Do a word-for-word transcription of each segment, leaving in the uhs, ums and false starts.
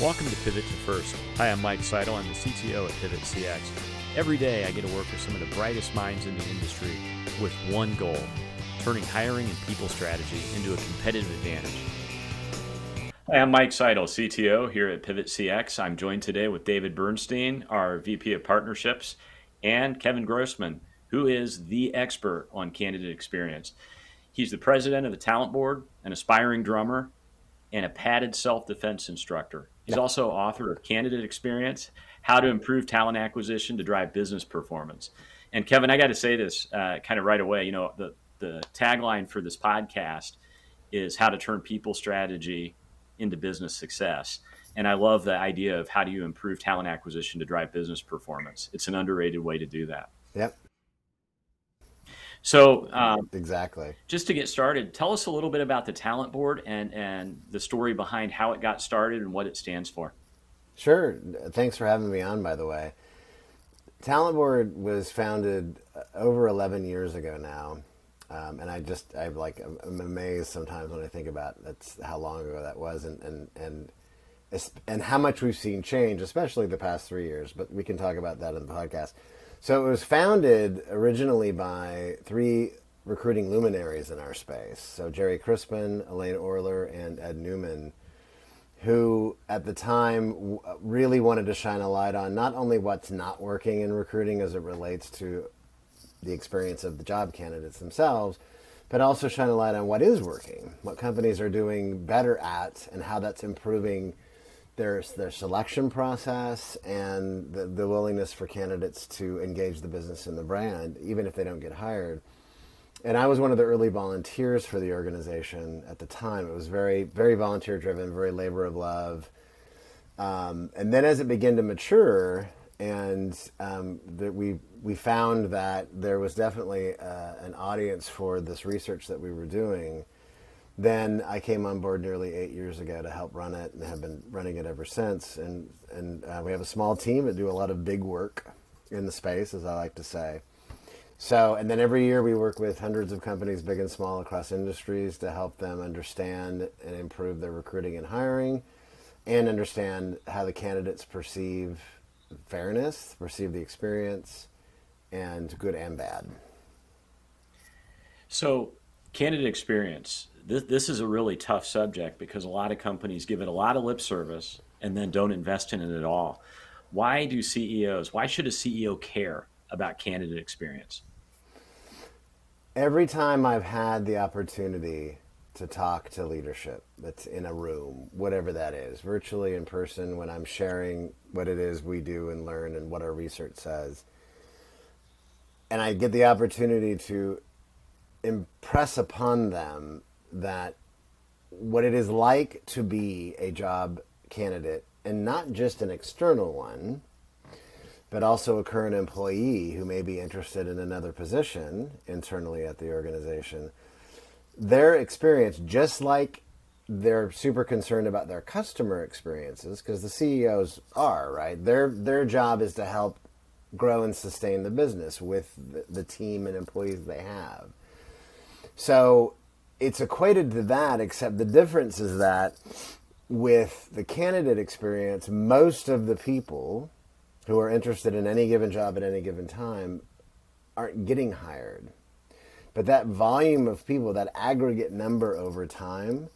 Welcome to Pivot to First. Hi, I'm Mike Seidel. I'm the C T O at Pivot C X. Every day I get to work with some of the brightest minds in the industry with one goal, turning hiring and people strategy into a competitive advantage. Hi, I'm Mike Seidel, C T O here at Pivot C X. I'm joined today with David Bernstein, our V P of Partnerships, and Kevin Grossman, who is the expert on candidate experience. He's the president of the Talent Board, an aspiring drummer, and a padded self-defense instructor. He's also author of Candidate Experience, How to Improve Talent Acquisition to Drive Business Performance. And Kevin, I got to say this uh, kind of right away. You know, the, the tagline for this podcast is how to turn people strategy into business success. And I love the idea of how do you improve talent acquisition to drive business performance. It's an underrated way to do that. Yep. So um, exactly. Just to get started, tell us a little bit about the Talent Board and, and the story behind how it got started and what it stands for. Sure. Thanks for having me on, by the way. Talent Board was founded over eleven years ago now. Um, and I just, I like, I'm amazed sometimes when I think about that's how long ago that was and, and, and, and how much we've seen change, especially the past three years, but we can talk about that in the podcast. So it was founded originally by three recruiting luminaries in our space. So Jerry Crispin, Elaine Orler, and Ed Newman, who at the time really wanted to shine a light on not only what's not working in recruiting as it relates to the experience of the job candidates themselves, but also shine a light on what is working, what companies are doing better at, and how that's improving Their, their selection process and the, the willingness for candidates to engage the business and the brand, even if they don't get hired. And I was one of the early volunteers for the organization at the time. It was very, very volunteer-driven, very labor of love. Um, and then as it began to mature, and um, that we we found that there was definitely uh, an audience for this research that we were doing. Then I came on board nearly eight years ago to help run it and have been running it ever since. And and uh, we have a small team that do a lot of big work in the space, as I like to say. So, and then every year we work with hundreds of companies, big and small, across industries to help them understand and improve their recruiting and hiring and understand how the candidates perceive fairness, perceive the experience, and good and bad. So, candidate experience. This, this is a really tough subject because a lot of companies give it a lot of lip service and then don't invest in it at all. Why do C E Os, why should a C E O care about candidate experience? Every time I've had the opportunity to talk to leadership that's in a room, whatever that is, virtually in person, when I'm sharing what it is we do and learn and what our research says, and I get the opportunity to impress upon them that what it is like to be a job candidate, and not just an external one, but also a current employee who may be interested in another position internally at the organization, their experience, just like they're super concerned about their customer experiences, because the C E Os are, right? Their, their job is to help grow and sustain the business with the, the team and employees they have. So it's equated to that, except the difference is that with the candidate experience, most of the people who are interested in any given job at any given time aren't getting hired. But that volume of people, that aggregate number over time,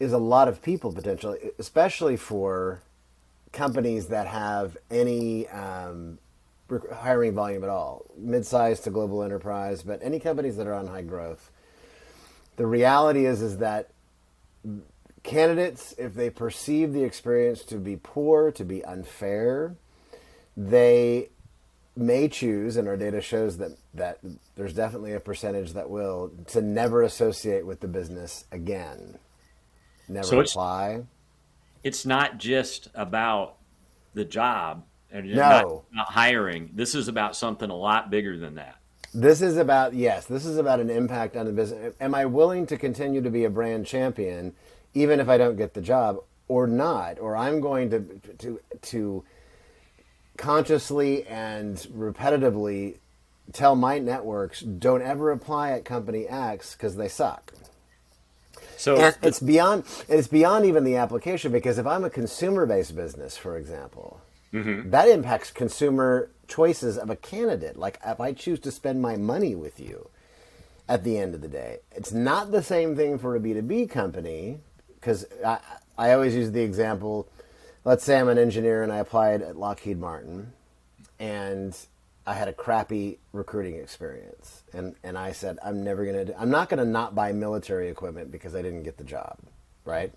is a lot of people potentially, especially for companies that have any um, hiring volume at all, mid-sized to global enterprise, but any companies that are on high growth. The reality is, is that candidates, if they perceive the experience to be poor, to be unfair, they may choose, and our data shows that, that there's definitely a percentage that will, to never associate with the business again, never so apply. It's, it's not just about the job and no. not, not hiring. This is about something a lot bigger than that. This is about, yes, this is about an impact on the business. Am I willing to continue to be a brand champion, even if I don't get the job or not? Or I'm going to to to consciously and repetitively tell my networks, don't ever apply at company X because they suck. So and it's beyond, and it's beyond even the application, because if I'm a consumer-based business, for example, mm-hmm. that impacts consumer choices of a candidate. Like if I choose to spend my money with you, at the end of the day, it's not the same thing for a B two B company, because I, I always use the example. Let's say I'm an engineer and I applied at Lockheed Martin, and I had a crappy recruiting experience, and, and I said, I'm never going to, I'm not going to not buy military equipment because I didn't get the job, right?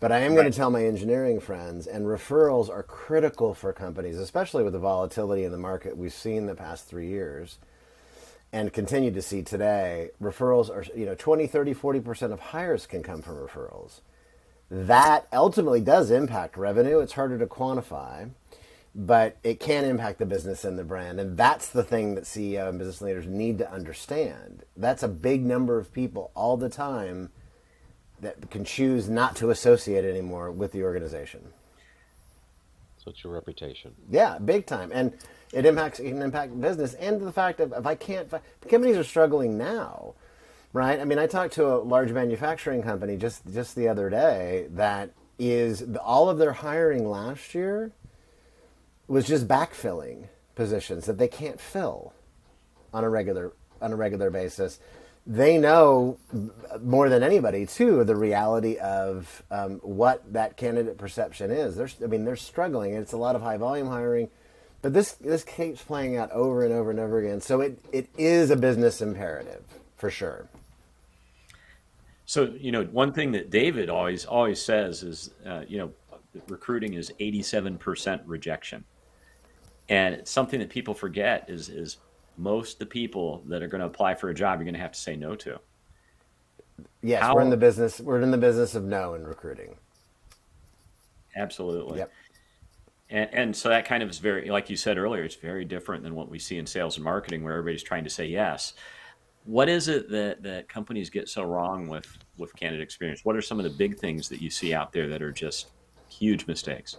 But I am right. going to tell my engineering friends, and referrals are critical for companies, especially with the volatility in the market we've seen the past three years and continue to see today. Referrals are, you know, twenty, thirty, forty percent of hires can come from referrals. That ultimately does impact revenue. It's harder to quantify, but it can impact the business and the brand. And that's the thing that C E O and business leaders need to understand. That's a big number of people all the time that can choose not to associate anymore with the organization. So it's your reputation. Yeah, big time. And it impacts, it can impact business. And the fact that if I can't, if I, companies are struggling now. Right. I mean, I talked to a large manufacturing company just, just the other day that is all of their hiring last year was just backfilling positions that they can't fill on a regular on a regular basis. They know more than anybody too the reality of um, what that candidate perception is. They're, I mean, they're struggling. It's a lot of high volume hiring, but this this keeps playing out over and over and over again. So it, it is a business imperative for sure. So, you know, one thing that David always, always says is, uh, you know, recruiting is eighty-seven percent rejection. And it's something that people forget is, is most of the people that are going to apply for a job, you're going to have to say no to. Yes. How, we're in the business. We're in the business of no in recruiting. Absolutely. Yep. And, and so that kind of is very, like you said earlier, it's very different than what we see in sales and marketing where everybody's trying to say yes. What is it that, that companies get so wrong with, with candidate experience? What are some of the big things that you see out there that are just huge mistakes?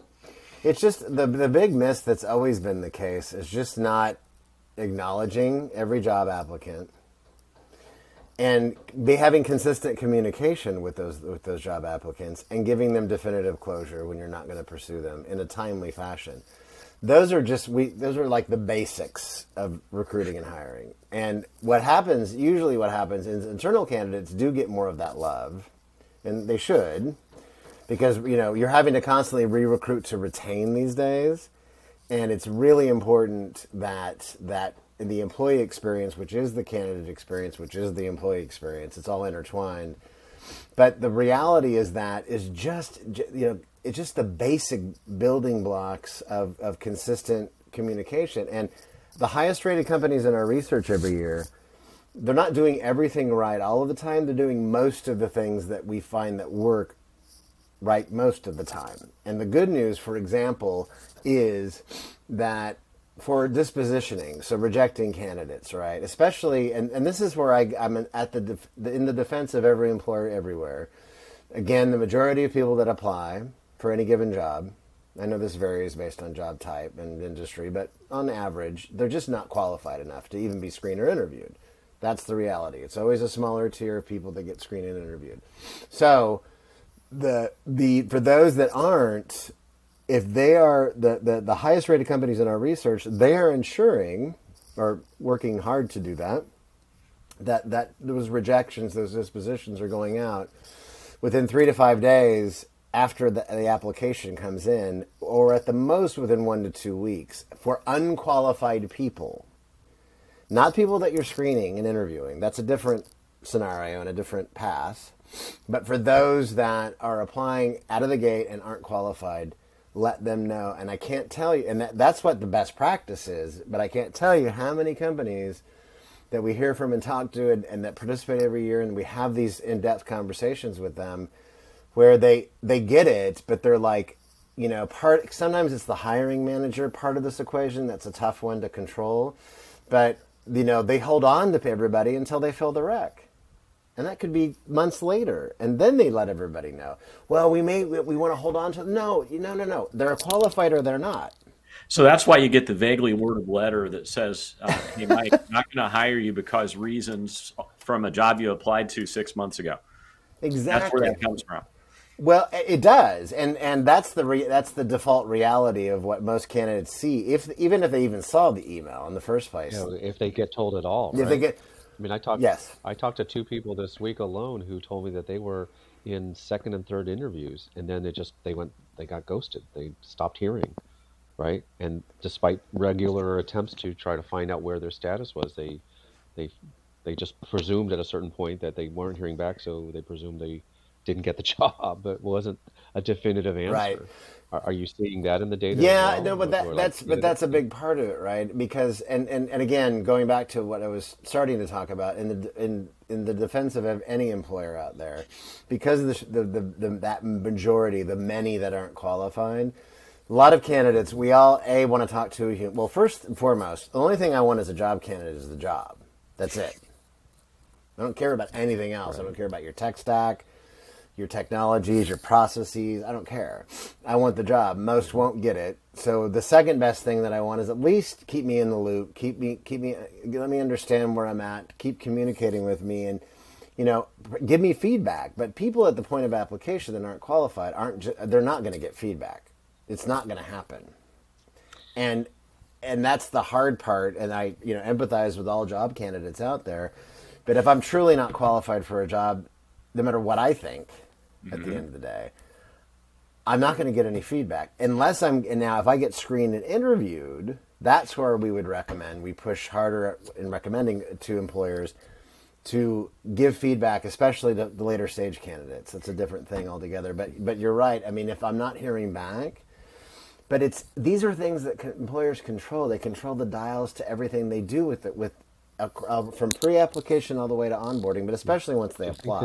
It's just the the big miss that's always been the case is just not acknowledging every job applicant and be having consistent communication with those with those job applicants and giving them definitive closure when you're not going to pursue them in a timely fashion. Those are just we those are like the basics of recruiting and hiring. And what happens usually what happens is internal candidates do get more of that love, and they should. Because, you know, you're having to constantly re-recruit to retain these days. And it's really important that that the employee experience, which is the candidate experience, which is the employee experience, it's all intertwined. But the reality is that is just, you know, it's just the basic building blocks of, of consistent communication. And the highest rated companies in our research every year, they're not doing everything right all of the time. They're doing most of the things that we find that work right most of the time. And the good news, for example, is that for dispositioning, so rejecting candidates, right? Especially, and, and this is where I, I'm at the, def, the in the defense of every employer everywhere. Again, the majority of people that apply for any given job, I know this varies based on job type and industry, but on average, they're just not qualified enough to even be screened or interviewed. That's the reality. It's always a smaller tier of people that get screened and interviewed. So, The the for those that aren't, if they are the, the, the highest rated companies in our research, they are ensuring or working hard to do that, that, that those rejections, those dispositions are going out within three to five days after the, the application comes in, or at the most within one to two weeks for unqualified people, not people that you're screening and interviewing. That's a different scenario and a different path. But for those that are applying out of the gate and aren't qualified, let them know. And I can't tell you, and that, that's what the best practice is, but I can't tell you how many companies that we hear from and talk to and, and that participate every year, and we have these in-depth conversations with them where they, they get it, but they're like, you know, part. Sometimes it's the hiring manager part of this equation that's a tough one to control. But, you know, they hold on to everybody until they fill the rec. And that could be months later. And then they let everybody know, well, we may, we, we want to hold on to, no, no, no, no. They're qualified or they're not. So that's why you get the vaguely worded letter that says, uh, hey, Mike, I'm not going to hire you because reasons from a job you applied to six months ago. Exactly. That's where that comes from. Well, it does, and and that's the re, that's the default reality of what most candidates see, if even if they even saw the email in the first place. You know, if they get told at all, if right? they get. I mean, I talked. Yes. I talked to two people this week alone who told me that they were in second and third interviews, and then they just they went they got ghosted. They stopped hearing, right? And despite regular attempts to try to find out where their status was, they they they just presumed at a certain point that they weren't hearing back, so they presumed they didn't get the job, but wasn't a definitive answer. Right. Are, are you seeing that in the data? Yeah, well? no, but that, that's like, but that's a big part of it, right? Because and, and, and again, going back to what I was starting to talk about in the in in the defense of any employer out there, because of the the, the, the that majority, the many that aren't qualified, a lot of candidates, we all a want to talk to. Well, first and foremost, the only thing I want as a job candidate is the job. That's it. I don't care about anything else. Right. I don't care about your tech stack, your technologies, your processes. I don't care. I want the job. Most won't get it. So the second best thing that I want is at least keep me in the loop. Keep me, keep me, let me understand where I'm at. Keep communicating with me and, you know, give me feedback. But people at the point of application that aren't qualified, aren't, they're not going to get feedback. It's not going to happen. And, and that's the hard part. And I, you know, empathize with all job candidates out there. But if I'm truly not qualified for a job, no matter what I think, at mm-hmm. the end of the day, I'm not going to get any feedback unless I'm, and now if I get screened and interviewed, that's where we would recommend, we push harder in recommending to employers to give feedback, especially to the later stage candidates. That's a different thing altogether, but, but you're right. I mean, if I'm not hearing back, but it's, these are things that employers control. They control the dials to everything they do with it, with uh, from pre-application all the way to onboarding, but especially once they apply.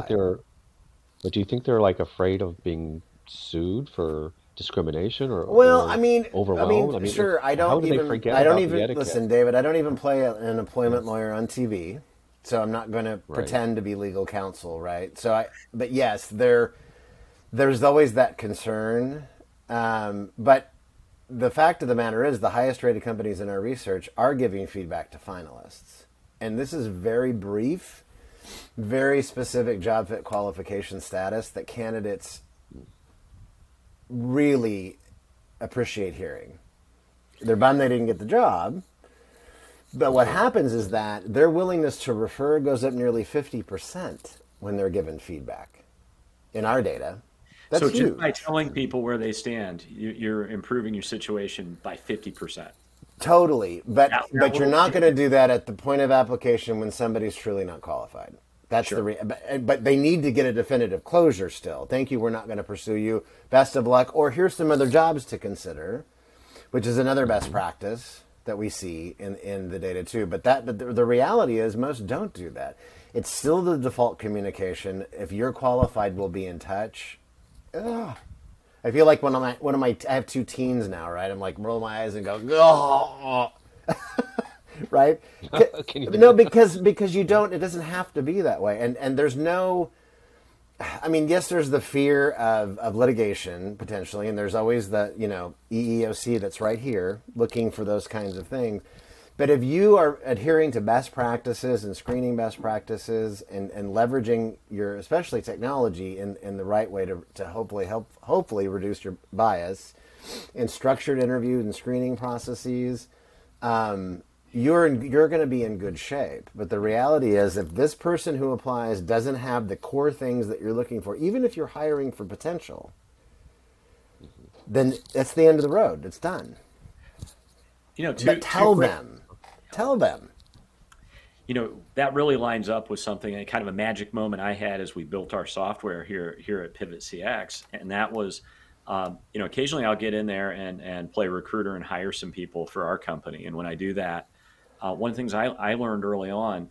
But do you think they're like afraid of being sued for discrimination or, well, or I mean, overwhelmed? I mean, I mean sure. I don't do even, I don't even, listen, David, I don't even play an employment yes. lawyer on T V, so I'm not going right. to pretend to be legal counsel. Right. So I, but yes, there, there's always that concern. Um, but the fact of the matter is the highest rated companies in our research are giving feedback to finalists. And this is very brief, very specific job fit qualification status that candidates really appreciate hearing. They're bummed they didn't get the job, but what happens is that their willingness to refer goes up nearly fifty percent when they're given feedback in our data. That's so huge. Just by telling people where they stand, you're improving your situation by fifty percent. Totally, but yeah, but you're not going to do that at the point of application when somebody's truly not qualified. That's sure. the re- but, but they need to get a definitive closure still. Thank you, we're not going to pursue you. Best of luck, or here's some other jobs to consider, which is another best practice that we see in, in the data too. But that but the, the reality is most don't do that. It's still the default communication. If you're qualified, we'll be in touch. Ugh. I feel like one of my one of my I have two teens now, right? I'm like roll my eyes and go, oh. right? Can you no, because because you don't. It doesn't have to be that way, and and there's no. I mean, yes, there's the fear of of litigation potentially, and there's always the you know E E O C that's right here looking for those kinds of things. But if you are adhering to best practices and screening best practices and, and leveraging your, especially technology in, in the right way to, to hopefully help, hopefully reduce your bias in structured interview and screening processes, um, you're, in, you're going to be in good shape. But the reality is if this person who applies doesn't have the core things that you're looking for, even if you're hiring for potential, then that's the end of the road. It's done. You know, to, but tell to... them. Tell them. You know, that really lines up with something, and kind of a magic moment I had as we built our software here here at Pivot C X. And that was, um, you know, occasionally I'll get in there and, and play recruiter and hire some people for our company. And when I do that, uh, one of the things I, I learned early on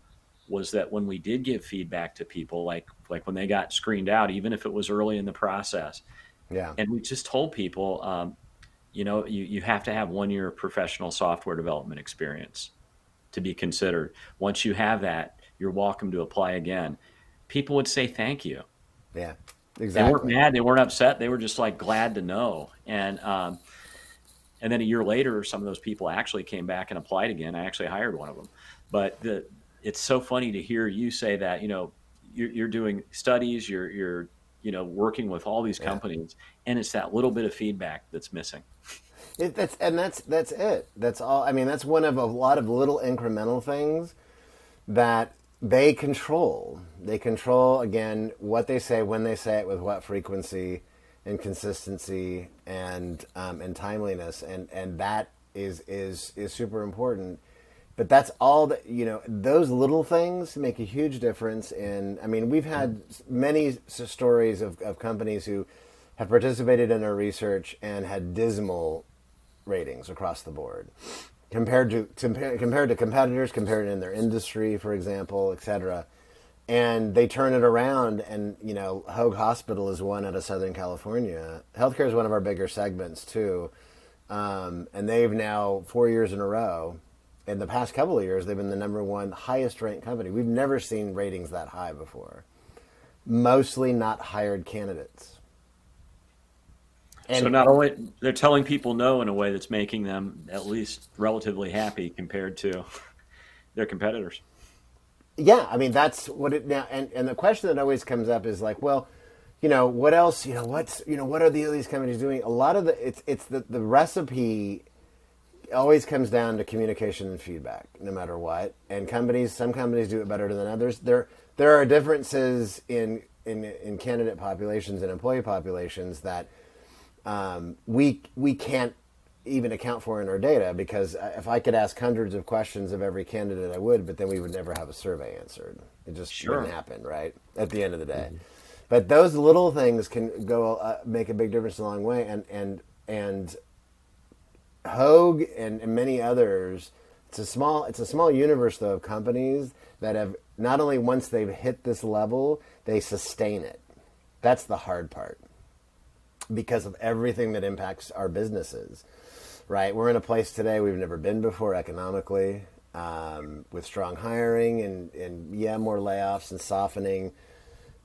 was that when we did give feedback to people, like like when they got screened out, even if it was early in the process, yeah, and we just told people, um, you know, you, you have to have one year of professional software development experience to be considered. Once you have that, you're welcome to apply again. People would say thank you. Yeah, exactly. They weren't mad. They weren't upset. They were just like glad to know. And um, and then a year later, some of those people actually came back and applied again. I actually hired one of them. But the, it's so funny to hear you say that. You know, you're, you're doing studies, you're, you're, you know, working with all these companies, yeah. and it's that little bit of feedback that's missing. It, that's, and that's, that's it. That's all. I mean, that's one of a lot of little incremental things that they control. They control, again, what they say, when they say it, with what frequency and consistency and, um, and timeliness. And, and that is, is, is super important. But that's all that, you know, those little things make a huge difference in, I mean, we've had many stories of, of companies who have participated in our research and had dismal ratings across the board compared to, to compared to competitors, compared in their industry, for example, et cetera. And they turn it around and, you know, Hogue Hospital is one out of Southern California. Healthcare is one of our bigger segments too. Um, and they've now four years in a row. In the past couple of years, they've been the number one highest ranked company. We've never seen ratings that high before. Mostly not hired candidates. And so not only they're telling people no in a way that's making them at least relatively happy compared to their competitors. Yeah, I mean, that's what it now. And, and the question that always comes up is like, well, you know, what else, you know, what's, you know, what are the, these companies doing? A lot of the, it's, it's the, the recipe always comes down to communication and feedback, no matter what. And companies, some companies do it better than others. There, there are differences in, in, in candidate populations and employee populations that, Um, we we can't even account for in our data, because if I could ask hundreds of questions of every candidate, I would, but then we would never have a survey answered. It just sure. wouldn't happen, right? At the end of the day. Mm-hmm. But those little things can go uh, make a big difference a long way. And and and Hogue and, and many others. It's a small it's a small universe though of companies that have not only once they've hit this level, they sustain it. That's the hard part, because of everything that impacts our businesses, right? We're in a place today we've never been before economically, um, with strong hiring and, and yeah, more layoffs and softening,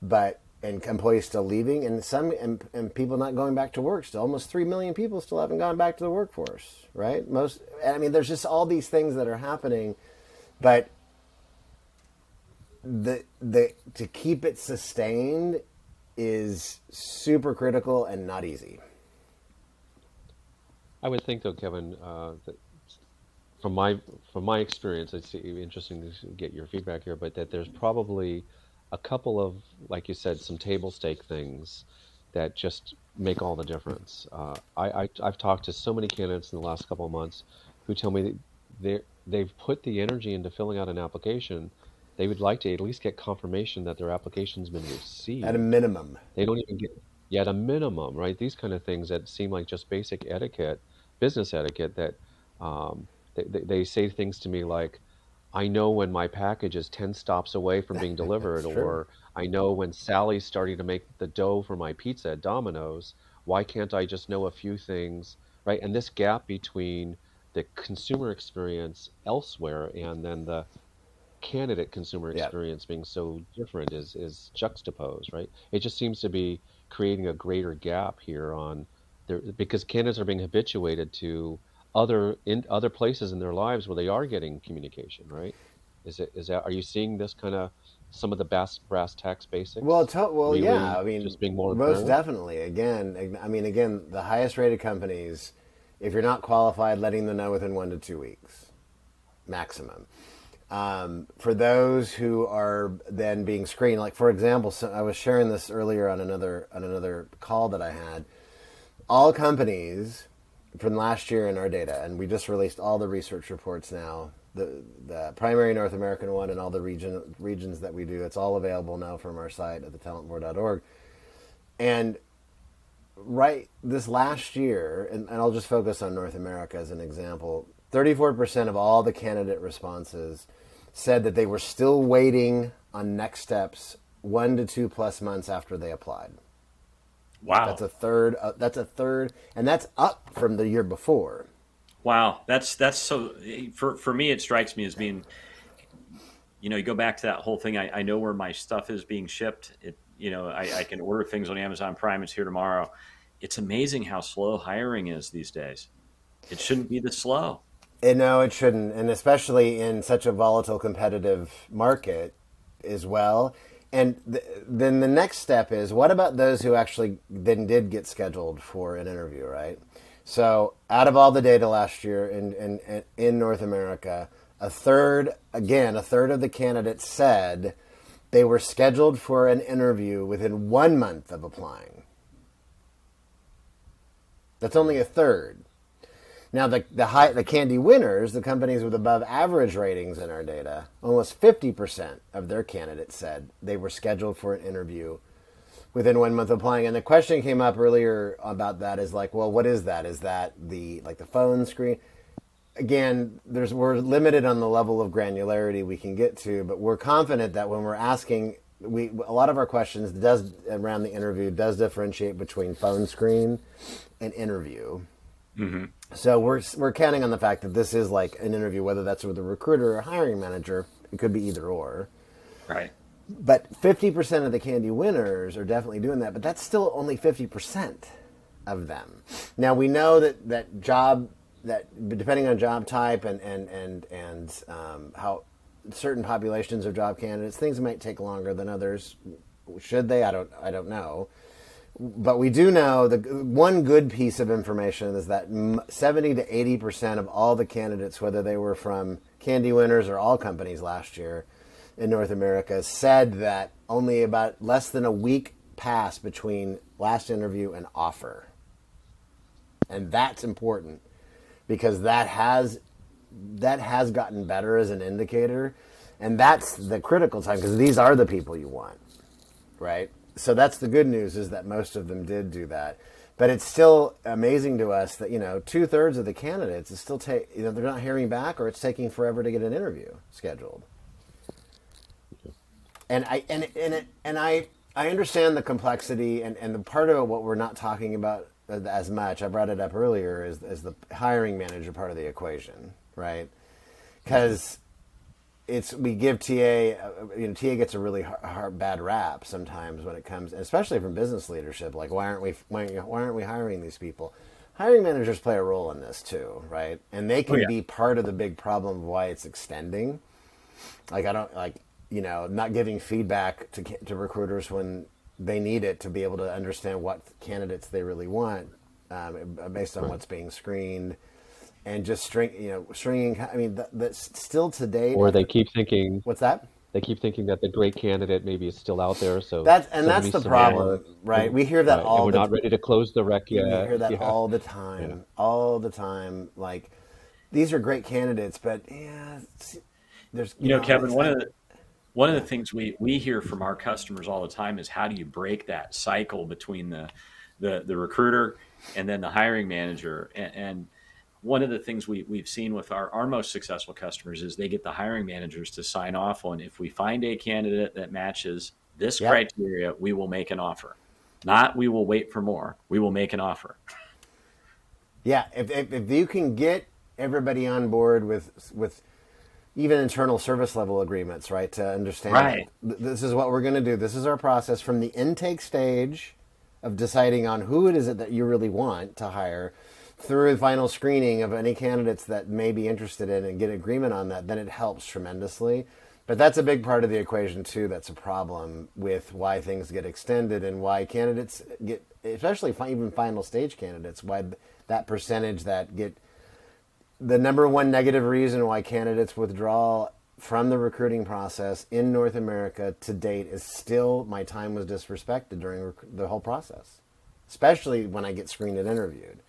but, and employees still leaving and some, and, and people not going back to work. Still almost three million people still haven't gone back to the workforce, right? Most, I mean, there's just all these things that are happening, but the, the, to keep it sustained is super critical and not easy. I would think, though, Kevin, uh, that from my from my experience, it's interesting to get your feedback here, but that there's probably a couple of, like you said, some table stake things that just make all the difference. Uh, I, I I've talked to so many candidates in the last couple of months who tell me that they they've put the energy into filling out an application. They would like to at least get confirmation that their application's been received. At a minimum. They don't even get, yeah, at a minimum, right? These kind of things that seem like just basic etiquette, business etiquette, that um, they, they say things to me like, I know when my package is ten stops away from being delivered, or I know when Sally's starting to make the dough for my pizza at Domino's, why can't I just know a few things, right? And this gap between the consumer experience elsewhere and then the candidate consumer experience yeah. being so different is is juxtaposed, right? It just seems to be creating a greater gap here on there, because candidates are being habituated to other in other places in their lives where they are getting communication, right? Is it is that are you seeing this kind of some of the brass brass tacks basics? Well, to, well, really yeah, I mean, just being more most apparent? Definitely. Again, I mean, again, the highest rated companies, if you're not qualified, letting them know within one to two weeks, maximum. Um, for those who are then being screened, like for example, so I was sharing this earlier on another on another call that I had. All companies from last year in our data, and we just released all the research reports now, the the primary North American one and all the region regions that we do. It's all available now from our site at the talent board dot org. And right this last year, and, and I'll just focus on North America as an example, thirty-four percent of all the candidate responses said that they were still waiting on next steps one to two plus months after they applied. Wow. That's a third. Uh, that's a third. And that's up from the year before. Wow. That's, that's so for, for me, it strikes me as being, you know, you go back to that whole thing. I, I know where my stuff is being shipped. It, you know, I, I can order things on Amazon Prime. It's here tomorrow. It's amazing how slow hiring is these days. It shouldn't be this slow. And no, it shouldn't. And especially in such a volatile, competitive market as well. And th- then the next step is, what about those who actually then did get scheduled for an interview, right? So out of all the data last year in, in, in North America, a third, again, a third of the candidates said they were scheduled for an interview within one month of applying. That's only a third. Now, the the, high, the candy winners, the companies with above average ratings in our data, almost fifty percent of their candidates said they were scheduled for an interview within one month of applying. And the question came up earlier about that is like, well, what is that? Is that the like the phone screen? Again, there's we're limited on the level of granularity we can get to, but we're confident that when we're asking, we a lot of our questions does around the interview does differentiate between phone screen and interview. Mm-hmm. So we're we're counting on the fact that this is like an interview, whether that's with a recruiter or a hiring manager. It could be either or. Right. But fifty percent of the candy winners are definitely doing that, but that's still only fifty percent of them. Now, we know that, that job, that depending on job type and, and, and, and um, how certain populations of job candidates, things might take longer than others. Should they? I don't, I don't know. But we do know the one good piece of information is that seventy to eighty percent of all the candidates, whether they were from candy winners or all companies last year in North America, said that only about less than a week passed between last interview and offer. And that's important because that has that has gotten better as an indicator. And that's the critical time because these are the people you want, right? So that's the good news, is that most of them did do that. But it's still amazing to us that, you know, two thirds of the candidates is still take, you know, they're not hearing back or it's taking forever to get an interview scheduled. And I and and it, and I I understand the complexity and, and the part of what we're not talking about as much. I brought it up earlier is is the hiring manager part of the equation, right? Because it's we give T A, you know, T A gets a really hard, hard, bad rap sometimes when it comes, especially from business leadership. Like, why aren't we why aren't we hiring these people? Hiring managers play a role in this too, right? And they can oh, yeah. be part of the big problem of why it's extending. Like I don't like. you know, not giving feedback to to recruiters when they need it to be able to understand what candidates they really want um, based on what's being screened and just string, you know, stringing. I mean, that, that's still today. Or they keep thinking, what's that? They keep thinking that the great candidate maybe is still out there. So that's, and that's the problem, right? We hear that all the time. We're not ready to close the rec yet. We hear that all the time, all the time. Like, these are great candidates, but yeah, there's, you know, Kevin, one of the, One of the things we, we hear from our customers all the time is, how do you break that cycle between the the, the recruiter and then the hiring manager? And, and one of the things we, we've seen with our, our most successful customers is they get the hiring managers to sign off on, if we find a candidate that matches this yep. criteria, we will make an offer. Not we will wait for more. We will make an offer. Yeah, if if, if you can get everybody on board with with – even internal service level agreements, right? To understand right. this is what we're going to do. This is our process from the intake stage of deciding on who it is that you really want to hire through the final screening of any candidates that may be interested in and get agreement on that, then it helps tremendously. But that's a big part of the equation too. That's a problem with why things get extended and why candidates get, especially even final stage candidates, why that percentage that get, the number one negative reason why candidates withdraw from the recruiting process in North America to date is still, my time was disrespected during rec- the whole process, especially when I get screened and interviewed.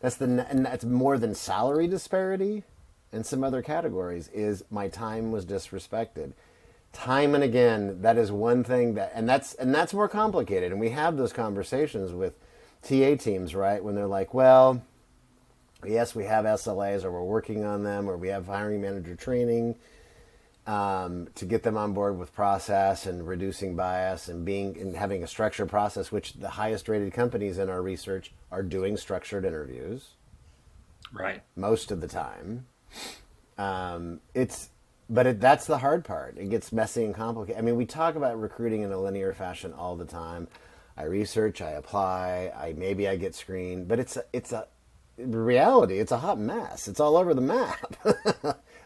That's the, and that's more than salary disparity and some other categories, is my time was disrespected. Time and again, that is one thing that, and that's, and that's more complicated. And we have those conversations with T A teams, right? When they're like, well, yes, we have S L As, or we're working on them, or we have hiring manager training um, to get them on board with process and reducing bias and being and having a structured process, which the highest rated companies in our research are doing structured interviews. Right. Most of the time. Um, it's, but it, that's the hard part. It gets messy and complicated. I mean, we talk about recruiting in a linear fashion all the time. I research, I apply, I maybe I get screened, but it's a, it's a, in reality, it's a hot mess. It's all over the map.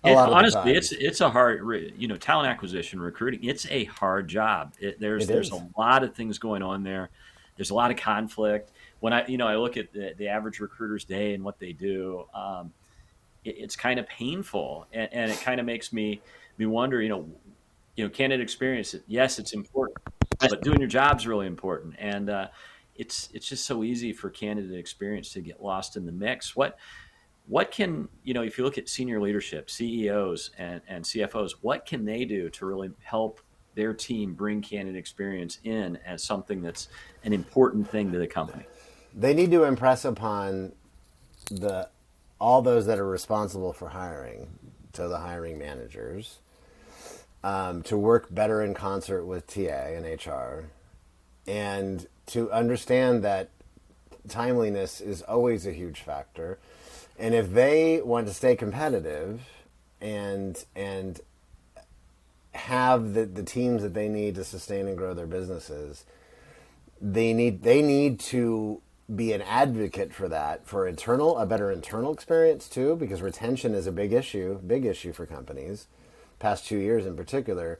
a it, lot of honestly, the time. it's it's a hard, you know, talent acquisition, recruiting. It's a hard job. It, there's it there's is. a lot of things going on there. There's a lot of conflict. When I, you know, I look at the, the average recruiter's day and what they do, um, it, it's kind of painful, and, and it kind of makes me me wonder, you know, you know, candidate experience. Yes, it's important, but doing your job's really important, and uh, it's it's just so easy for candidate experience to get lost in the mix. What What can, you know, if you look at senior leadership, C E Os and, and C F Os, what can they do to really help their team bring candidate experience in as something that's an important thing to the company? They need to impress upon the all those that are responsible for hiring, so the hiring managers, um, to work better in concert with T A and H R, and to understand that timeliness is always a huge factor. And if they want to stay competitive and and have the, the teams that they need to sustain and grow their businesses, they need they need to be an advocate for that, for internal a better internal experience too, because retention is a big issue, big issue for companies, past two years in particular,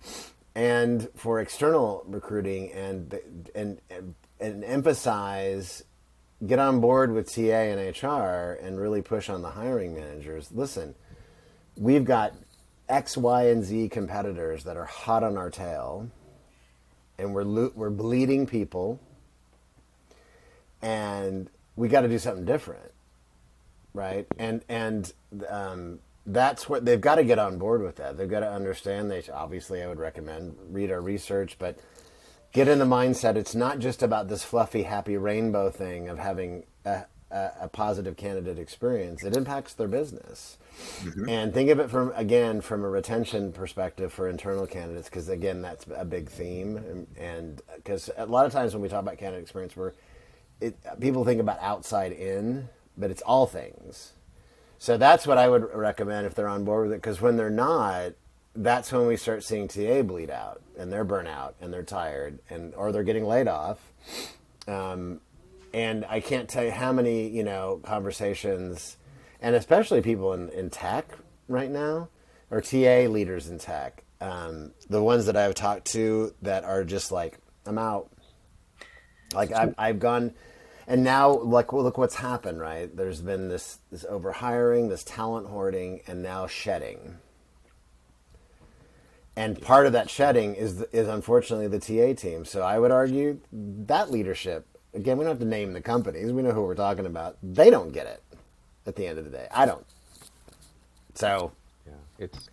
and for external recruiting, and and and emphasize. Get on board with T A and H R and really push on the hiring managers. Listen, we've got X, Y, and Z competitors that are hot on our tail, and we're lo- we're bleeding people, and we got to do something different, right? And and um, that's what they've got to get on board with. That they've got to understand. They should, obviously, I would recommend read our research, but. Get in the mindset. It's not just about this fluffy, happy rainbow thing of having a, a, a positive candidate experience. It impacts their business. Mm-hmm. And think of it from, again, from a retention perspective for internal candidates, because, again, that's a big theme. And because a lot of times when we talk about candidate experience, we're, it, people think about outside in, but it's all things. So that's what I would recommend if they're on board with it, because when they're not, that's when we start seeing T A bleed out, and they're burnt out, and they're tired, and or they're getting laid off. Um, and I can't tell you how many, you know, conversations, and especially people in, in tech right now, or T A leaders in tech, um, the ones that I've talked to that are just like, I'm out. Like I've, I've gone, and now like, well, look what's happened, right? There's been this, this overhiring, this talent hoarding, and now shedding. And part of that shedding is is unfortunately the T A team. So I would argue that leadership, again, we don't have to name the companies. We know who we're talking about. They don't get it at the end of the day. I don't. So. Yeah, it's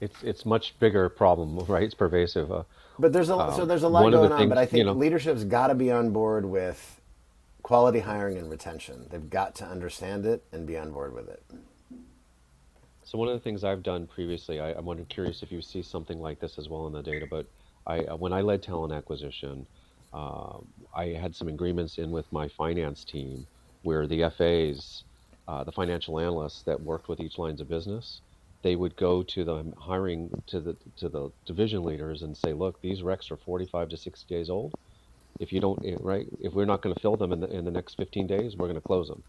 it's it's much bigger problem, right? It's pervasive. Uh, but there's a, uh, so there's a lot going on, things, but I think you know, leadership's got to be on board with quality hiring and retention. They've got to understand it and be on board with it. So one of the things I've done previously, I, I'm wondering, curious if you see something like this as well in the data, but I, when I led talent acquisition, uh, I had some agreements in with my finance team where the F As, uh, the financial analysts that worked with each lines of business, they would go to the hiring, to the to the division leaders and say, look, these recs are forty-five to sixty days old. If you don't, right, if we're not going to fill them in the, in the next fifteen days, we're going to close them,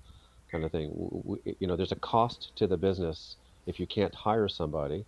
kind of thing. We, you know, there's a cost to the business if you can't hire somebody.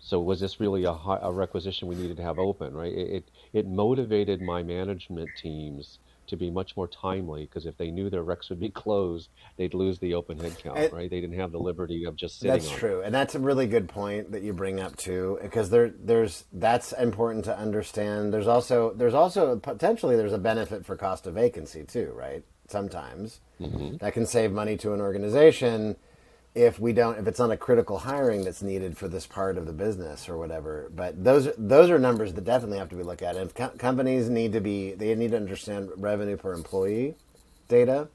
So was this really a, hi- a requisition we needed to have open, right? It, it it motivated my management teams to be much more timely, because if they knew their recs would be closed, they'd lose the open headcount, right? They didn't have the liberty of just sitting. That's on true, it. And that's a really good point that you bring up too, because there there's that's important to understand. There's also there's also potentially there's a benefit for cost of vacancy too, right? Sometimes mm-hmm. that can save money to an organization. If we don't, if it's not a critical hiring that's needed for this part of the business or whatever, but those those are numbers that definitely have to be looked at. And if co- companies need to be, they need to understand revenue per employee data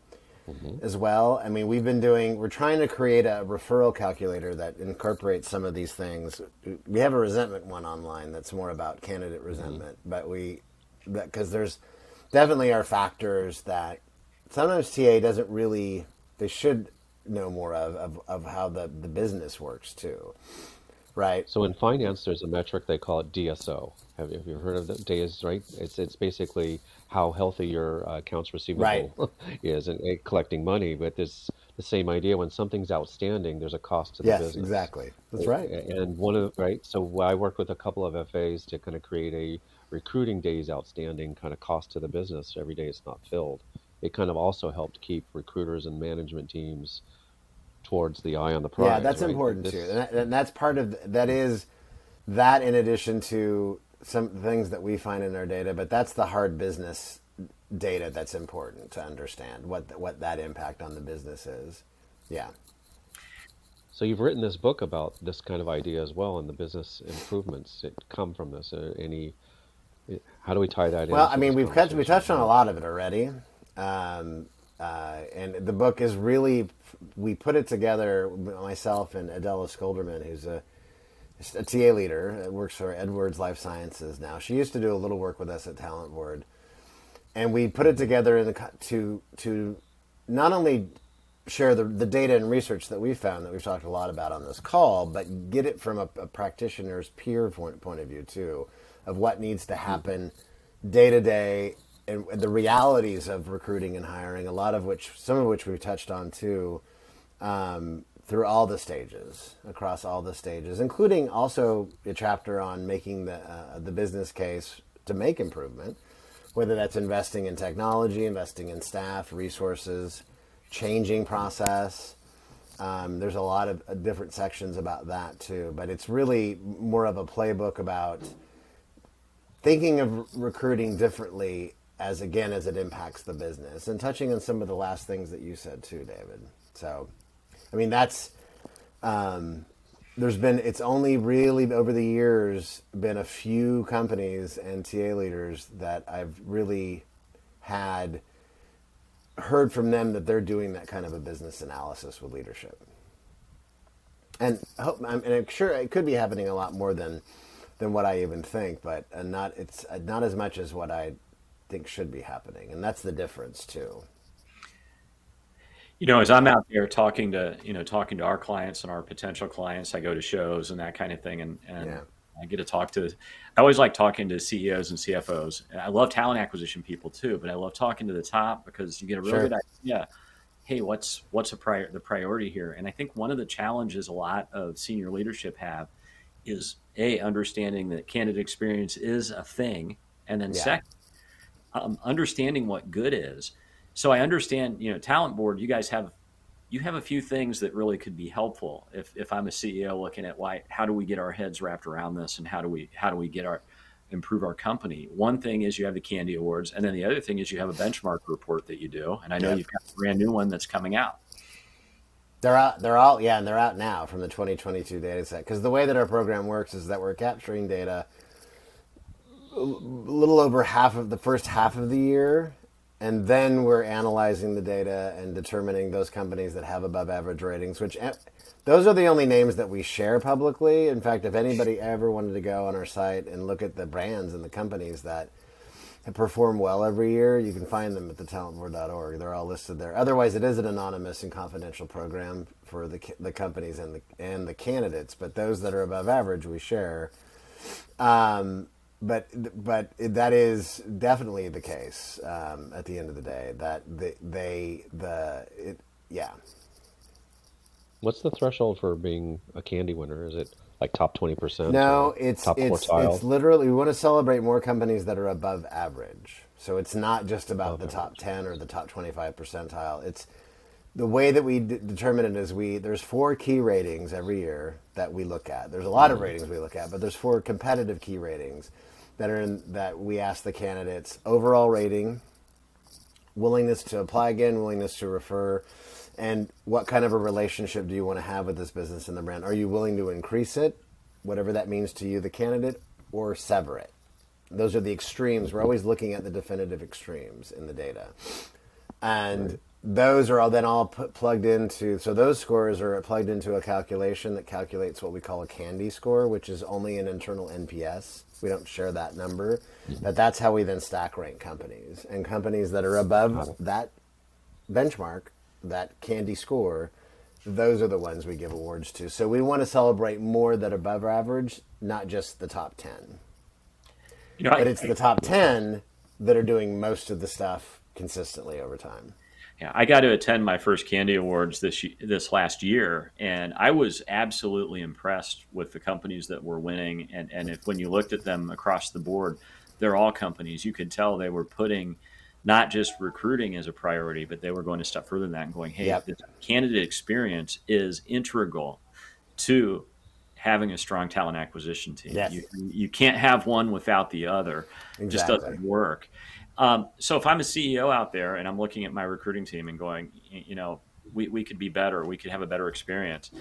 mm-hmm. as well. I mean, we've been doing, we're trying to create a referral calculator that incorporates some of these things. We have a resentment one online that's more about candidate resentment, mm-hmm. but we, because there's definitely are factors that sometimes T A doesn't really, they should know more of, of, of how the, the business works too. Right. So in finance, there's a metric, they call it D S O. Have you, have you heard of the days, right? It's it's basically how healthy your uh, accounts receivable right. is and, and collecting money. But it's the same idea. When something's outstanding, there's a cost to the yes, business. Yes, exactly. That's right. And one of right. So I worked with a couple of F As to kind of create a recruiting days outstanding kind of cost to the business. Every day it's not filled. It kind of also helped keep recruiters and management teams towards the eye on the prize. Yeah, that's right? important this, too. And, that, and that's part of, that is, that in addition to some things that we find in our data, but that's the hard business data that's important to understand, what what that impact on the business is. Yeah. So you've written this book about this kind of idea as well, and the business improvements that come from this. Uh, any, how do we tie that in? Well, I mean, we've touched, we touched on a lot of it already. Um, uh, and the book is really, we put it together, myself and Adela Skolderman, who's a, a T A leader, works for Edwards Life Sciences now. She used to do a little work with us at Talent Board. And we put it together in the, to to not only share the, the data and research that we found that we've talked a lot about on this call, but get it from a, a practitioner's peer point, point of view too, of what needs to happen day to day and the realities of recruiting and hiring, a lot of which, some of which we've touched on too, um, through all the stages, across all the stages, including also a chapter on making the uh, the business case to make improvement, whether that's investing in technology, investing in staff, resources, changing process. Um, there's a lot of uh, different sections about that too, but it's really more of a playbook about thinking of recruiting differently as, again, as it impacts the business, and touching on some of the last things that you said too, David. So, I mean, that's, um, there's been, it's only really over the years been a few companies and T A leaders that I've really had heard from them that they're doing that kind of a business analysis with leadership. And hope, I'm, and I'm sure it could be happening a lot more than, than what I even think, but uh, not, it's uh, not as much as what I think should be happening. And that's the difference too. You know, as I'm out there talking to, you know, talking to our clients and our potential clients, I go to shows and that kind of thing. And, and yeah. I get to talk to, I always like talking to C E Os and C F Os. And I love talent acquisition people too, but I love talking to the top because you get a really sure. good idea. Hey, what's, what's a prior, the priority here? And I think one of the challenges a lot of senior leadership have is A, understanding that candidate experience is a thing. And then yeah. second, um, understanding what good is. So I understand, you know, Talent Board, you guys have, you have a few things that really could be helpful. If if I'm a C E O looking at why, how do we get our heads wrapped around this, and how do we, how do we get our, improve our company? One thing is you have the Candy Awards. And then the other thing is you have a benchmark report that you do. And I know yep. you've got a brand new one that's coming out. They're out, they're all, yeah, and they're out now from the twenty twenty-two data set. Because the way that our program works is that we're capturing data a little over half of the first half of the year, and then we're analyzing the data and determining those companies that have above average ratings, which those are the only names that we share publicly. In fact, if anybody ever wanted to go on our site and look at the brands and the companies that perform well every year, you can find them at the talent board dot org. They're all listed there. Otherwise, it is an anonymous and confidential program for the the companies and the and the candidates, but those that are above average we share. Um, but but that is definitely the case um, at the end of the day. That they, they the it, yeah. What's the threshold for being a Candy winner? Is it like top twenty percent? No, it's top it's, it's literally, we want to celebrate more companies that are above average. So it's not just about above the top average. ten or the top twenty-five percentile. It's the way that we d- determine it is we, there's four key ratings every year that we look at. There's a lot of ratings we look at, but there's four competitive key ratings that are in, that we ask the candidates: overall rating, willingness to apply again, willingness to refer, and what kind of a relationship do you want to have with this business and the brand? Are you willing to increase it, whatever that means to you, the candidate, or sever it? Those are the extremes. We're always looking at the definitive extremes in the data. And those are all then all put, plugged into, so those scores are plugged into a calculation that calculates what we call a Candy score, which is only an internal N P S. We don't share that number. But that's how we then stack rank companies. And companies that are above that benchmark, that Candy score, those are the ones we give awards to. So we want to celebrate more than above average, not just the top ten. You know, but I, it's I, the top ten that are doing most of the stuff consistently over time. Yeah, I got to attend my first Candy Awards this this last year, and I was absolutely impressed with the companies that were winning. And, and if, when you looked at them across the board, they're all companies. You could tell they were putting not just recruiting as a priority, but they were going a step further than that and going, hey, yep. this candidate experience is integral to having a strong talent acquisition team. Yes. You, you can't have one without the other. Exactly. It just doesn't work. Um, so if I'm a C E O out there and I'm looking at my recruiting team and going, you know, we, we could be better, we could have a better experience,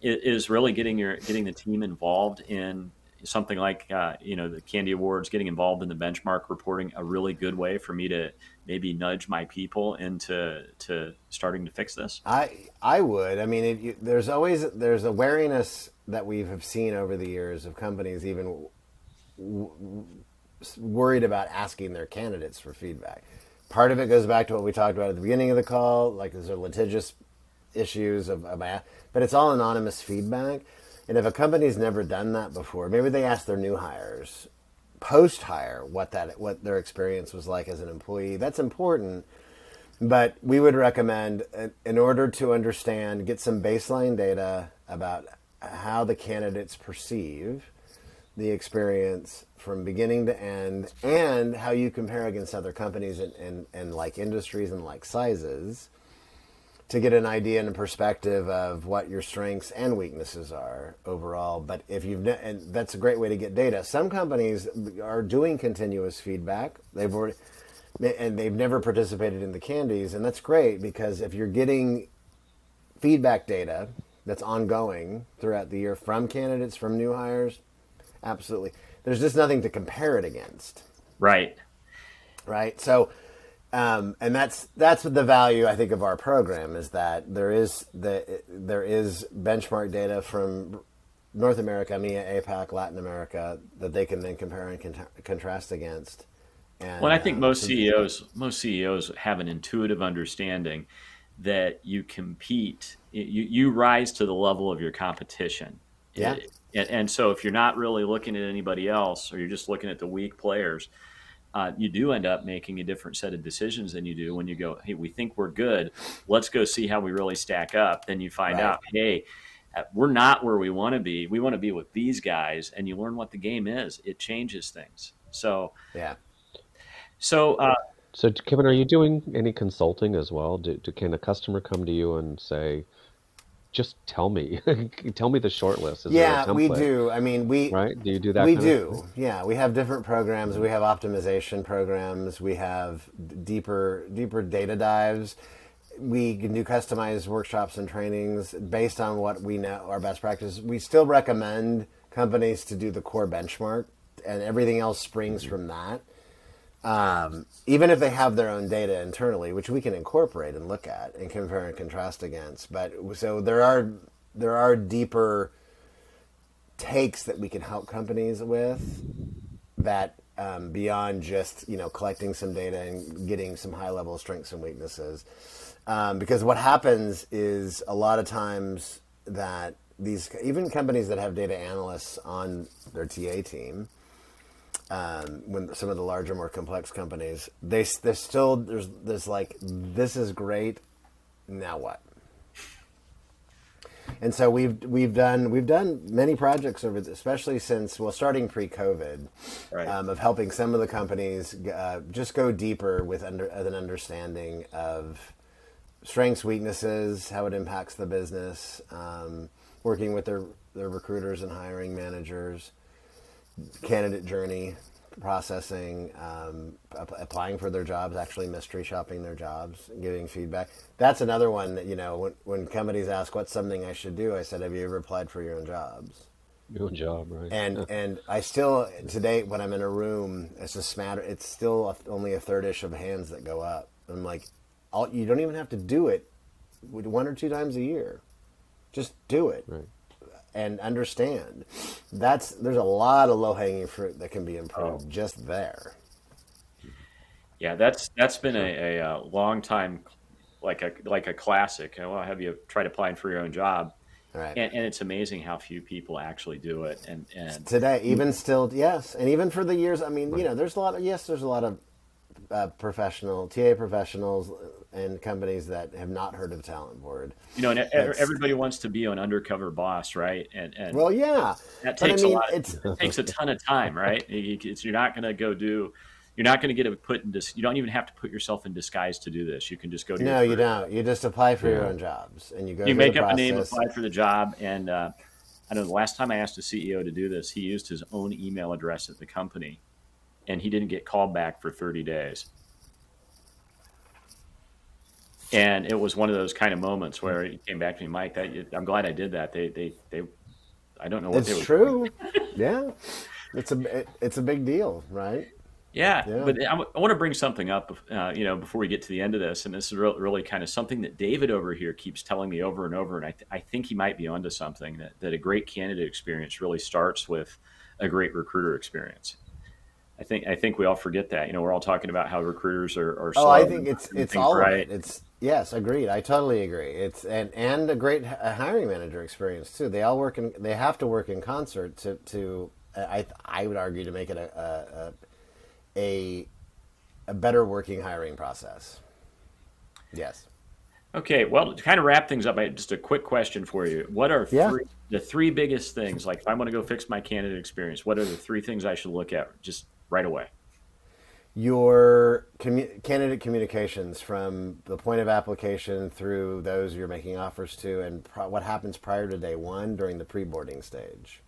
it is really getting your getting the team involved in something like, uh, you know, the Candy Awards, getting involved in the benchmark reporting, a really good way for me to maybe nudge my people into to starting to fix this. I I would. I mean, it, you, there's always there's a wariness that we have seen over the years of companies even w- w- worried about asking their candidates for feedback. Part of it goes back to what we talked about at the beginning of the call, like is there litigious issues of, of but it's all anonymous feedback. And if a company's never done that before, maybe they ask their new hires post-hire what that what their experience was like as an employee. That's important, but we would recommend, in order to understand, get some baseline data about how the candidates perceive the experience from beginning to end, and how you compare against other companies and, and, and like industries and like sizes, to get an idea and a perspective of what your strengths and weaknesses are overall. But if you've, and that's a great way to get data. Some companies are doing continuous feedback. They've already, and they've never participated in the candies. And that's great, because if you're getting feedback data that's ongoing throughout the year from candidates, from new hires, absolutely. There's just nothing to compare it against. Right. Right. So, Um, and that's that's the value, I think, of our program, is that there is the there is benchmark data from North America, EMEA, APAC, Latin America that they can then compare and con- contrast against. And, well, and I think um, most C E Os most C E Os have an intuitive understanding that you compete, you you rise to the level of your competition. Yeah. And, and so if you're not really looking at anybody else, or you're just looking at the weak players, Uh, you do end up making a different set of decisions than you do when you go, hey, we think we're good. Let's go see how we really stack up. Then you find right. out, hey, we're not where we want to be. We want to be with these guys. And you learn what the game is. It changes things. So, yeah. So, uh, so Kevin, are you doing any consulting as well? Do, do, can a customer come to you and say, just tell me, tell me the short list. Is yeah, we do. I mean, we, right? Do you do that? We do. Yeah. We have different programs. We have optimization programs. We have deeper, deeper data dives. We can do customized workshops and trainings based on what we know, our best practice. We still recommend companies to do the core benchmark, and everything else springs mm-hmm. from that. Um, even if they have their own data internally, which we can incorporate and look at and compare and contrast against. But so there are there are deeper takes that we can help companies with that um, beyond just, you know, collecting some data and getting some high level strengths and weaknesses. Um, because what happens is a lot of times that these, even companies that have data analysts on their T A team, Um, when some of the larger, more complex companies, they they're still there's this like this is great, now what? And so we've we've done we've done many projects over, especially since well, starting pre-COVID, right. um, of helping some of the companies uh, just go deeper with under with an understanding of strengths, weaknesses, how it impacts the business, um, working with their their recruiters and hiring managers. Candidate journey, processing, um, ap- applying for their jobs, actually mystery shopping their jobs, giving feedback. That's another one that, you know, when, when companies ask, what's something I should do? I said, have you ever applied for your own jobs? Your own job, right? And and I still, today, when I'm in a room, it's a smatter, it's still only a third-ish of hands that go up. I'm like, I'll, you don't even have to do it one or two times a year. Just do it. Right. And understand that's there's a lot of low-hanging fruit that can be improved oh. just there. Yeah, that's that's been sure. a, a long time like a like a classic. You know, I'll have you try to apply for your own job. Right. And, and it's amazing how few people actually do it. And, and today, even still, yes. And even for the years, I mean, you know, there's a lot of, yes, there's a lot of uh, professional, T A professionals and companies that have not heard of Talent Board. You know, and That's, everybody wants to be an undercover boss, right? And, and well, yeah. That takes, but I mean, a lot, it's... it takes a ton of time, right? It's, you're not going to go do... You're not going to get a put in dis- you don't even have to put yourself in disguise to do this. You can just go to No, your you don't. You just apply for yeah. your own jobs and you go You make up process. a name, apply for the job. And uh, I know the last time I asked a C E O to do this, he used his own email address at the company and he didn't get called back for thirty days. And it was one of those kind of moments where he came back to me, Mike, that, I'm glad I did that. They, they, they, I don't know what it's they were. It's true. yeah. It's a, it, it's a big deal, right? Yeah, yeah, but I, w- I want to bring something up, uh, you know, before we get to the end of this, and this is re- really kind of something that David over here keeps telling me over and over, and I, th- I think he might be onto something, that, that a great candidate experience really starts with a great recruiter experience. I think I think we all forget that. You know, we're all talking about how recruiters are. are oh, I think it's it's all right. Of it. It's yes, agreed. I totally agree. It's and and a great hiring manager experience too. They all work in. They have to work in concert to to. I I would argue to make it a. a, a A, a better working hiring process. Yes. Okay. Well, to kind of wrap things up, I just a quick question for you. What are yeah. three, the three biggest things? Like, if I want to go fix my candidate experience, what are the three things I should look at just right away? Your commu- candidate communications from the point of application through those you're making offers to, and pro- what happens prior to day one during the pre-boarding stage.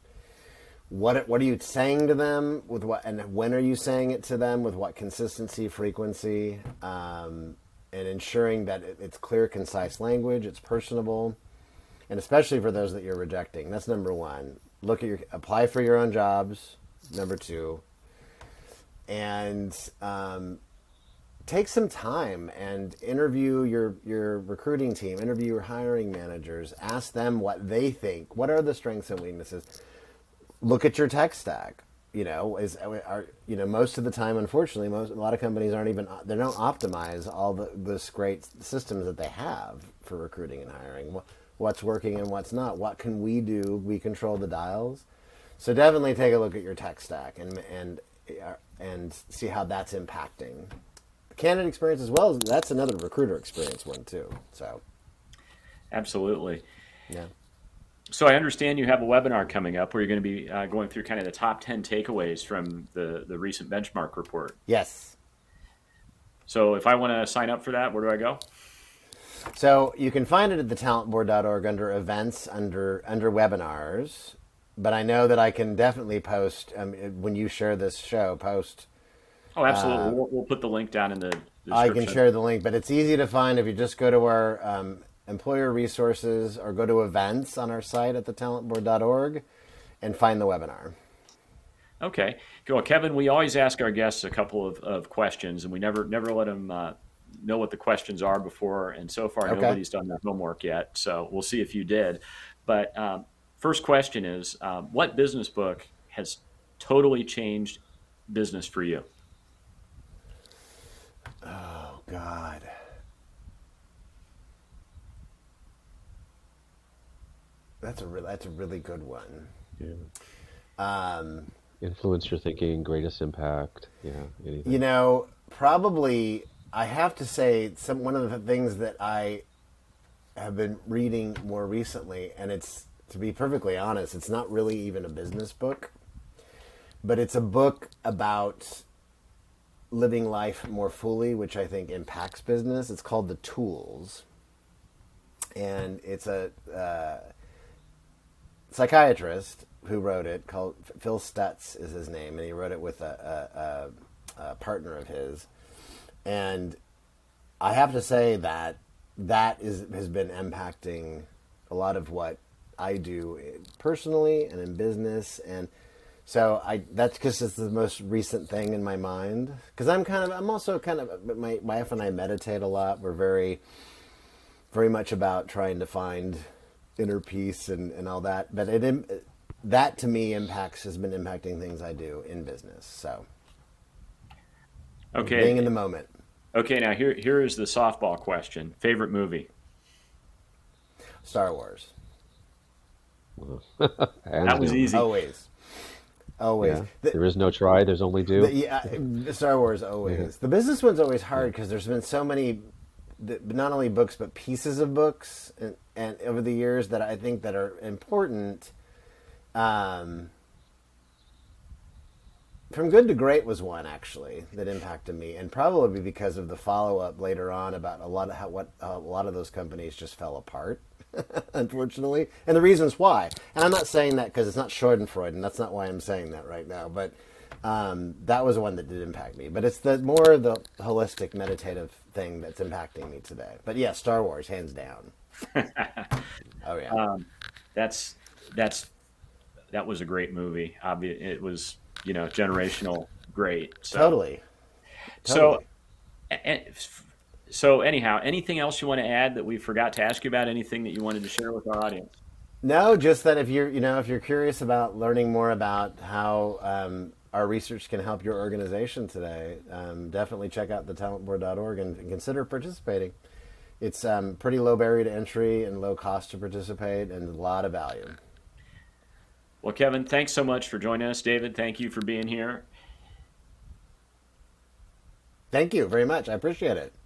What what are you saying to them with what, and when are you saying it to them with what consistency, frequency, um, and ensuring that it, it's clear, concise language, it's personable, and especially for those that you're rejecting. That's number one. Look at your apply for your own jobs. Number two, and um, take some time and interview your your recruiting team, interview your hiring managers, ask them what they think. What are the strengths and weaknesses? Look at your tech stack. You know, is are you know most of the time, unfortunately, most a lot of companies aren't even they don't optimize all the this great systems that they have for recruiting and hiring. What's working and what's not. What can we do? We control the dials. So definitely take a look at your tech stack and and and see how that's impacting the candidate experience as well. That's another recruiter experience one too. So absolutely, yeah. So I understand you have a webinar coming up where you're going to be uh, going through kind of the top ten takeaways from the, the recent benchmark report. Yes. So if I want to sign up for that, where do I go? So you can find it at the talent board dot org under events, under under webinars. But I know that I can definitely post, um, when you share this show, post. Oh, absolutely. Uh, we'll, we'll put the link down in the description. I can share the link, but it's easy to find if you just go to our um, employer resources or go to events on our site at the talent board dot org and find the webinar. Okay. Well, Kevin, we always ask our guests a couple of, of questions and we never, never let them uh, know what the questions are before. And so far, okay. Nobody's done their homework yet. So we'll see if you did. But um, first question is, um, what business book has totally changed business for you? Oh, God. That's a really, that's a really good one. Yeah. Um, Influence your thinking, greatest impact. Yeah. Anything. You know, probably I have to say some one of the things that I have been reading more recently, and it's to be perfectly honest, it's not really even a business book, but it's a book about living life more fully, which I think impacts business. It's called The Tools, and it's a. Uh, psychiatrist who wrote it called Phil Stutz is his name, and he wrote it with a, a, a, a partner of his. And I have to say that that is has been impacting a lot of what I do personally and in business. And so I that's because it's the most recent thing in my mind. Because I'm kind of I'm also kind of my wife and I meditate a lot. We're very very much about trying to find inner peace and, and all that, but it that to me impacts has been impacting things I do in business. So, okay, being in the moment. Okay, now here here is the softball question. Favorite movie? Star Wars. That was easy. Always. Always. Yeah. The, there is no try. There's only do. The, yeah, Star Wars always. Yeah. The business one's always hard because there's been so many, not only books, but pieces of books and, and over the years that I think that are important. Um, From Good to Great was one, actually, that impacted me, and probably because of the follow-up later on about a lot of how, what uh, a lot of those companies just fell apart, unfortunately, and the reasons why. And I'm not saying that because it's not Schadenfreude, and that's not why I'm saying that right now, but um, that was one that did impact me. But it's the more the holistic, meditative thing that's impacting me today. But yeah, Star Wars, hands down. Oh, yeah. Um, that's, that's, that was a great movie. Obvi- it was... you know, generational great. So, totally. totally. So, and, so anyhow, anything else you want to add that we forgot to ask you about? Anything that you wanted to share with our audience? No, just that if you're, you know, if you're curious about learning more about how um, our research can help your organization today, um, definitely check out the talent board dot org and, and consider participating. It's um, pretty low barrier to entry and low cost to participate, and a lot of value. Well, Kevin, thanks so much for joining us. David, thank you for being here. Thank you very much. I appreciate it.